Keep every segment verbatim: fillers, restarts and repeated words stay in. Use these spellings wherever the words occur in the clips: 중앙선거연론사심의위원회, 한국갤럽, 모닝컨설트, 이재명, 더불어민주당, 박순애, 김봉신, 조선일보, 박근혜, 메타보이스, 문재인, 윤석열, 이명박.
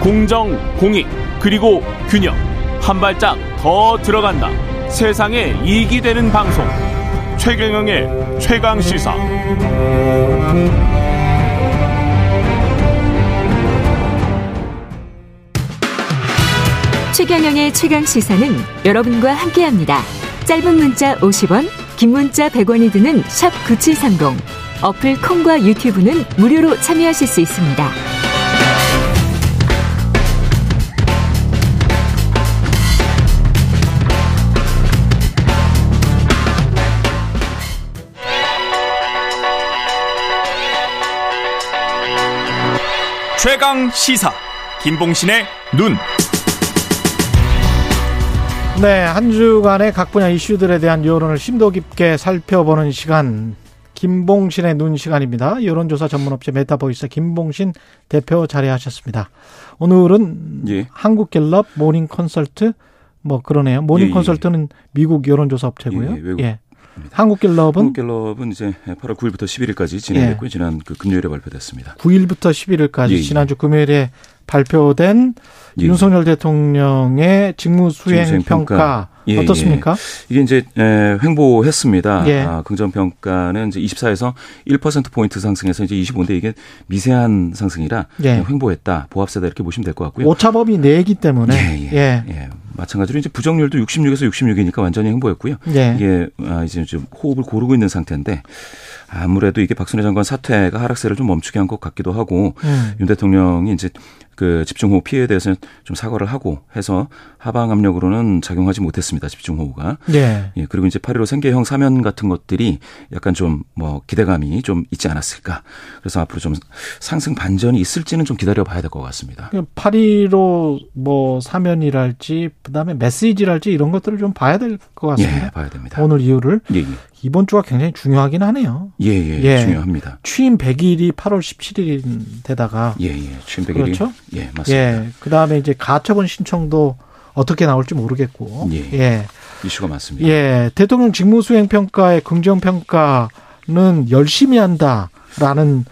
공정, 공익, 그리고 균형. 한 발짝 더 들어간다. 세상에 이익이 되는 방송. 최경영의 최강시사. 최경영의 최강시사는 여러분과 함께합니다. 짧은 문자 오십 원, 긴 문자 백 원이 드는 샵 구칠삼공. 어플 콩과 유튜브는 무료로 참여하실 수 있습니다. 최강 시사 김봉신의 눈. 네, 한 주간의 각 분야 이슈들에 대한 여론을 심도 깊게 살펴보는 시간, 김봉신의 눈 시간입니다. 여론조사 전문업체 메타보이스 김봉신 대표 자리하셨습니다. 오늘은 예. 한국갤럽, 모닝컨설트 뭐 그러네요. 모닝컨설트는 예, 예. 미국 여론조사 업체고요. 예, 외국. 예. 한국갤럽은? 한국갤럽은 이제 팔월 구일부터 십일일까지 진행됐고요. 예. 지난 그 금요일에 발표됐습니다. 구일부터 십일일까지 예. 지난주 금요일에 발표된 예. 윤석열 대통령의 직무수행평가 예. 어떻습니까? 예. 이게 이제 횡보했습니다. 예. 아, 긍정평가는 이제 이십사에서 일 퍼센트포인트 상승해서 이제 이십오인데 이게 미세한 상승이라 예. 횡보했다. 보합세다 이렇게 보시면 될 것 같고요. 오차범위 내기 때문에. 예. 예. 예. 예. 마찬가지로 이제 부정률도 육십육에서 육십육이니까 완전히 횡보했고요. 네. 이게 이제 좀 호흡을 고르고 있는 상태인데 아무래도 이게 박순애 장관 사퇴가 하락세를 좀 멈추게 한 것 같기도 하고 음. 윤 대통령이 이제 그 집중호우 피해에 대해서는 좀 사과를 하고 해서 하방 압력으로는 작용하지 못했습니다. 집중호우가. 네. 예, 그리고 이제 팔일오 생계형 사면 같은 것들이 약간 좀 뭐 기대감이 좀 있지 않았을까. 그래서 앞으로 좀 상승 반전이 있을지는 좀 기다려봐야 될 것 같습니다. 팔일오 뭐 사면이랄지 그다음에 메시지랄지 이런 것들을 좀 봐야 될 것 같습니다. 예, 봐야 됩니다. 오늘 이유를. 예, 예. 이번 주가 굉장히 중요하긴 하네요. 예, 예, 예. 중요합니다. 취임 백일이 팔월 십칠일인데다가. 예, 예. 취임 백일이. 그렇죠? 예, 맞습니다. 예. 그다음에 이제 가처분 신청도 어떻게 나올지 모르겠고. 예. 예. 이슈가 많습니다. 예. 대통령 직무수행평가의 긍정평가는 열심히 한다라는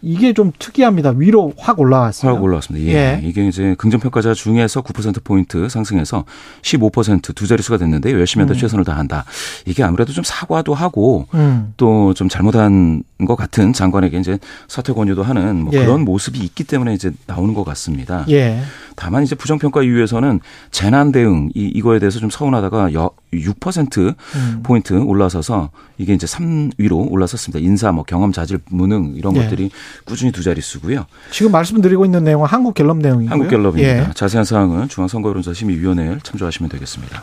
이게 좀 특이합니다. 위로 확 올라왔어요. 확 올라왔습니다. 예. 예. 이게 이제 긍정평가자 중에서 구 퍼센트포인트 상승해서 십오 퍼센트 두 자릿수가 됐는데 열심히 한다, 음. 최선을 다한다. 이게 아무래도 좀 사과도 하고 음. 또 좀 잘못한 것 같은 장관에게 이제 사퇴 권유도 하는 뭐 예. 그런 모습이 있기 때문에 이제 나오는 것 같습니다. 예. 다만 이제 부정평가 이유에서는 재난 대응 이 이거에 대해서 좀 서운하다가 육 퍼센트포인트 음. 올라서서 이게 이제 삼 위로 올라섰습니다. 인사, 뭐 경험, 자질, 무능 이런 예. 것들이 꾸준히 두 자릿수고요. 지금 말씀드리고 있는 내용은 한국갤럽 내용이고요. 한국갤럽입니다. 예. 자세한 사항은 중앙선거연론사심의위원회를 참조하시면 되겠습니다.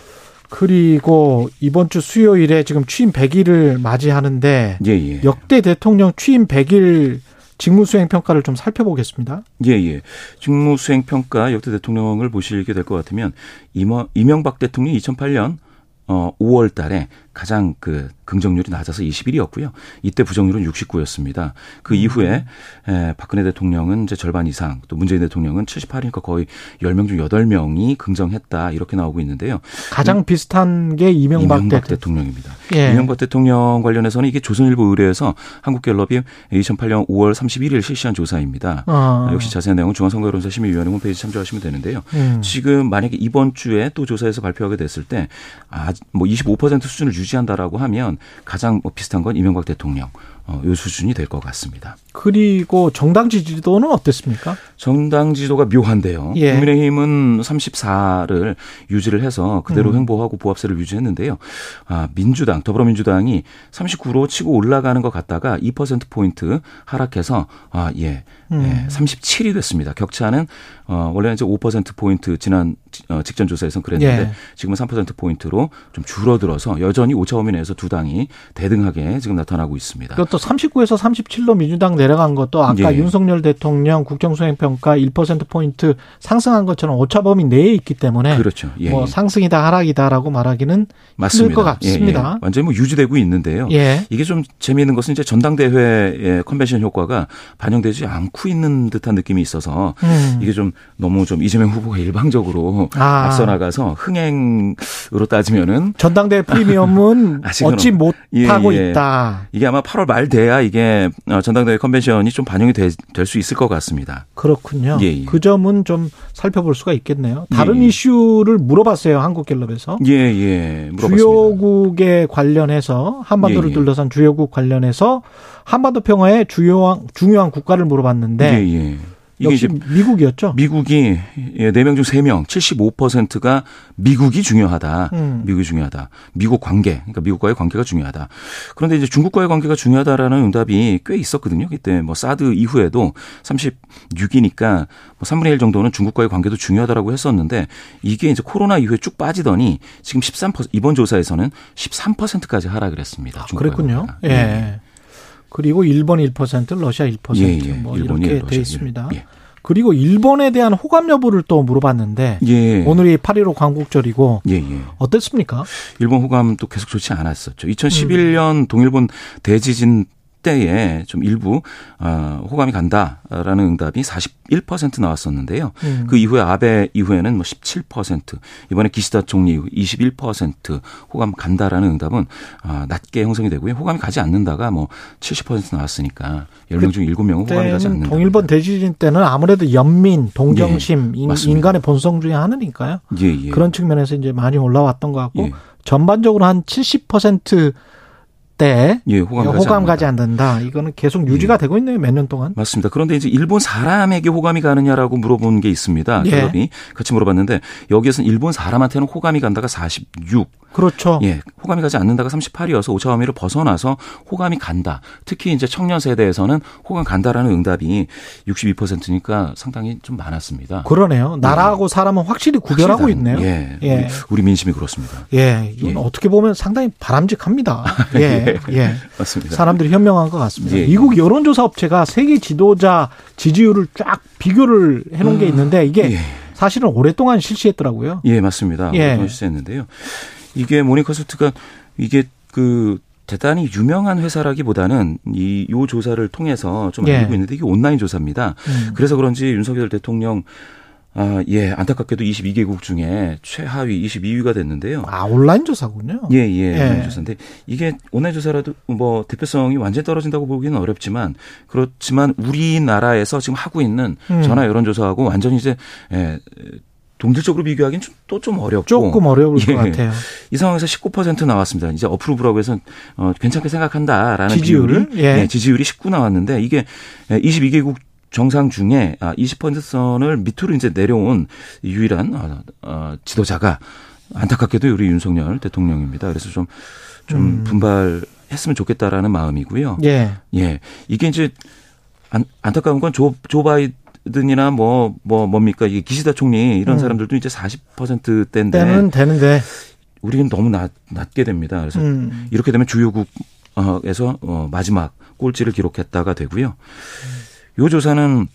그리고 이번 주 수요일에 지금 취임 백일을 맞이하는데 예, 예. 역대 대통령 취임 백일 직무수행평가를 좀 살펴보겠습니다. 예, 예. 직무수행평가 역대 대통령을 보시게 될 것 같으면 이명박 대통령이 이천팔년 어, 오월 달에 가장 그 긍정률이 낮아서 이십일이었고요. 이때 부정률은 육십구였습니다. 그 이후에 에, 박근혜 대통령은 이제 절반 이상, 또 문재인 대통령은 칠십팔이니까 거의 열 명 중 여덟 명이 긍정했다 이렇게 나오고 있는데요. 가장 음, 비슷한 게 이명박, 이명박 대통령입니다. 예. 이명박 대통령 관련해서는 이게 조선일보 의뢰에서 한국갤럽이 이천팔년 오월 삼십일일 실시한 조사입니다. 아. 역시 자세한 내용은 중앙선거연론사심의위원회 홈페이지 참조하시면 되는데요. 음. 지금 만약에 이번 주에 또 조사에서 발표하게 됐을 때 아, 뭐 이십오 퍼센트 수준을 유지한다라고 하면 가장 비슷한 건 이명박 대통령 어, 이 수준이 될 것 같습니다. 그리고 정당 지지도는 어땠습니까? 정당 지지도가 묘한데요. 예. 국민의힘은 삼십사를 유지를 해서 그대로 음. 횡보하고 보합세를 유지했는데요. 아, 민주당, 더불어민주당이 삼십구로 치고 올라가는 것 같다가 이 퍼센트포인트 하락해서 아, 예, 음. 예, 삼십칠이 됐습니다. 격차는 어, 원래는 이제 오 퍼센트포인트 지난 어, 직전 조사에서는 그랬는데 예. 지금은 삼 퍼센트포인트로 좀 줄어들어서 여전히 오차범위 내에서 두 당이 대등하게 지금 나타나고 있습니다. 또 삼십구에서 삼십칠로 민주당 내려간 것도 아까 예. 윤석열 대통령 국정수행평가 일 퍼센트포인트 상승한 것처럼 오차범위 내에 있기 때문에 그렇죠. 예. 뭐 상승이다 하락이다라고 말하기는 맞습니다. 힘들 것 같습니다. 예. 예. 완전히 뭐 유지되고 있는데요. 예. 이게 좀 재미있는 것은 이제 전당대회의 컨벤션 효과가 반영되지 않고 있는 듯한 느낌이 있어서 음. 이게 좀 너무 좀 이재명 후보가 일방적으로 아. 앞서 나가서 흥행으로 따지면은 전당대회 프리미엄은 얻지 못하고 예. 예. 있다. 이게 아마 팔월 말 잘 돼야 이게 전당대회 컨벤션이 좀 반영이 될 수 있을 것 같습니다. 그렇군요. 예, 예. 그 점은 좀 살펴볼 수가 있겠네요. 다른 예. 이슈를 물어봤어요. 한국갤럽에서. 예, 예. 물어봤습니다. 주요국에 관련해서 한반도를 예, 예. 둘러싼 주요국 관련해서 한반도 평화의 주요한 중요한 국가를 물어봤는데 예, 예. 이게 역시 이제 미국이었죠. 미국이 네 명 중 세 명, 칠십오 퍼센트가 미국이 중요하다. 음. 미국이 중요하다. 미국 관계, 그러니까 미국과의 관계가 중요하다. 그런데 이제 중국과의 관계가 중요하다라는 응답이 꽤 있었거든요. 그때 뭐 사드 이후에도 삼십육이니까 뭐 삼분의 일 정도는 중국과의 관계도 중요하다라고 했었는데 이게 이제 코로나 이후에 쭉 빠지더니 지금 십삼 퍼센트 이번 조사에서는 십삼 퍼센트까지 하락을 했습니다. 아, 그랬군요. 관계가. 예. 네. 그리고 일본 일 퍼센트, 러시아 일 퍼센트 예, 예. 뭐 일본이, 이렇게 돼 있습니다. 일, 예. 그리고 일본에 대한 호감 여부를 또 물어봤는데 예. 오늘이 팔 일오 광복절이고 예, 예. 어땠습니까? 일본 호감도 계속 좋지 않았었죠. 이천십일 년 음. 동일본 대지진 때에 좀 일부 호감이 간다라는 응답이 사십일 퍼센트 나왔었는데요. 음. 그 이후에 아베 이후에는 뭐 십칠 퍼센트, 이번에 기시다 총리 이후 이십일 퍼센트 호감 간다라는 응답은 낮게 형성이 되고요. 호감이 가지 않는다가 뭐 칠십 퍼센트 나왔으니까 열 명 중 일곱 명은 호감이 가지 않는다. 동일본 대지진 때는 아무래도 연민, 동정심, 예, 인간의 본성 중에 하나니까요. 예, 예. 그런 측면에서 이제 많이 올라왔던 것 같고 예. 전반적으로 한 칠십 퍼센트 때 예, 호감, 가지, 호감 가지 않는다. 이거는 계속 유지가 예. 되고 있네요. 몇 년 동안. 맞습니다. 그런데 이제 일본 사람에게 호감이 가느냐라고 물어본 게 있습니다. 갤럽이 예. 같이 물어봤는데 여기에서는 일본 사람한테는 호감이 간다가 사십육. 그렇죠. 예, 호감이 가지 않는다가 삼십팔이어서 오차 범위를 벗어나서 호감이 간다. 특히 이제 청년 세대에서는 호감 간다라는 응답이 육십이 퍼센트니까 상당히 좀 많았습니다. 그러네요. 나라하고 네. 사람은 확실히 구별하고 확실히 있네요. 예, 예. 우리, 우리 민심이 그렇습니다. 예, 이건 예. 어떻게 보면 상당히 바람직합니다. 예, 예, 예. 맞습니다. 사람들이 현명한 것 같습니다. 예. 미국 여론조사 업체가 세계 지도자 지지율을 쫙 비교를 해놓은 음, 게 있는데 이게 예. 사실은 오랫동안 실시했더라고요. 예, 맞습니다. 예. 오랫동안 실시했는데요. 이게 모닝컨설트가 이게 그 대단히 유명한 회사라기보다는 이 요 조사를 통해서 좀 알리고 예. 있는데 이게 온라인 조사입니다. 음. 그래서 그런지 윤석열 대통령 아, 예, 안타깝게도 이십이 개국 중에 최하위 이십이 위가 됐는데요. 아, 온라인 조사군요. 예, 예, 온라인 예. 조사인데 이게 온라인 조사라도 뭐 대표성이 완전히 떨어진다고 보기는 어렵지만 그렇지만 우리나라에서 지금 하고 있는 음. 전화 여론조사하고 완전히 이제 예. 동질적으로 비교하기는 또 좀 어렵고. 조금 어려울 예. 것 같아요. 이 상황에서 십구 퍼센트 나왔습니다. 이제 어프로브라고 해서 어, 괜찮게 생각한다라는 지지율을 비율이, 예. 예, 지지율이 십구 나왔는데 이게 이십이 개국 정상 중에 이십 퍼센트 선을 밑으로 이제 내려온 유일한 어, 어, 지도자가 안타깝게도 우리 윤석열 대통령입니다. 그래서 좀, 좀 음. 분발했으면 좋겠다라는 마음이고요. 예. 예. 이게 이제 안, 안타까운 건 조, 조 바이 든이나 뭐, 뭐, 뭡니까. 이게 기시다 총리 이런 음. 사람들도 이제 사십 퍼센트대인데. 때는 되는데. 우리는 너무 낮, 낮게 됩니다. 그래서 음. 이렇게 되면 주요국에서 마지막 꼴찌를 기록했다가 되고요. 이 조사는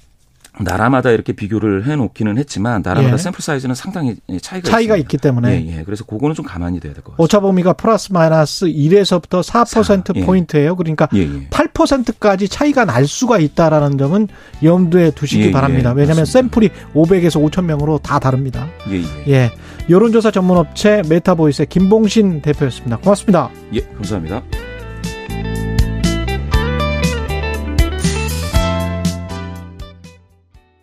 나라마다 이렇게 비교를 해놓기는 했지만 나라마다 예. 샘플 사이즈는 상당히 차이가 차이가 있습니다. 있기 때문에. 예, 예. 그래서 그거는 좀 가만히 돼야 될 것 같아요. 오차 범위가 플러스 마이너스 일에서부터 사 퍼센트 사, 포인트예요. 그러니까 예, 예. 팔 퍼센트까지 차이가 날 수가 있다라는 점은 염두에 두시기 예, 바랍니다. 예, 왜냐하면 샘플이 오백에서 오천 명으로 다 다릅니다. 예, 예. 예. 여론조사 전문업체 메타보이스의 김봉신 대표였습니다. 고맙습니다. 예, 감사합니다.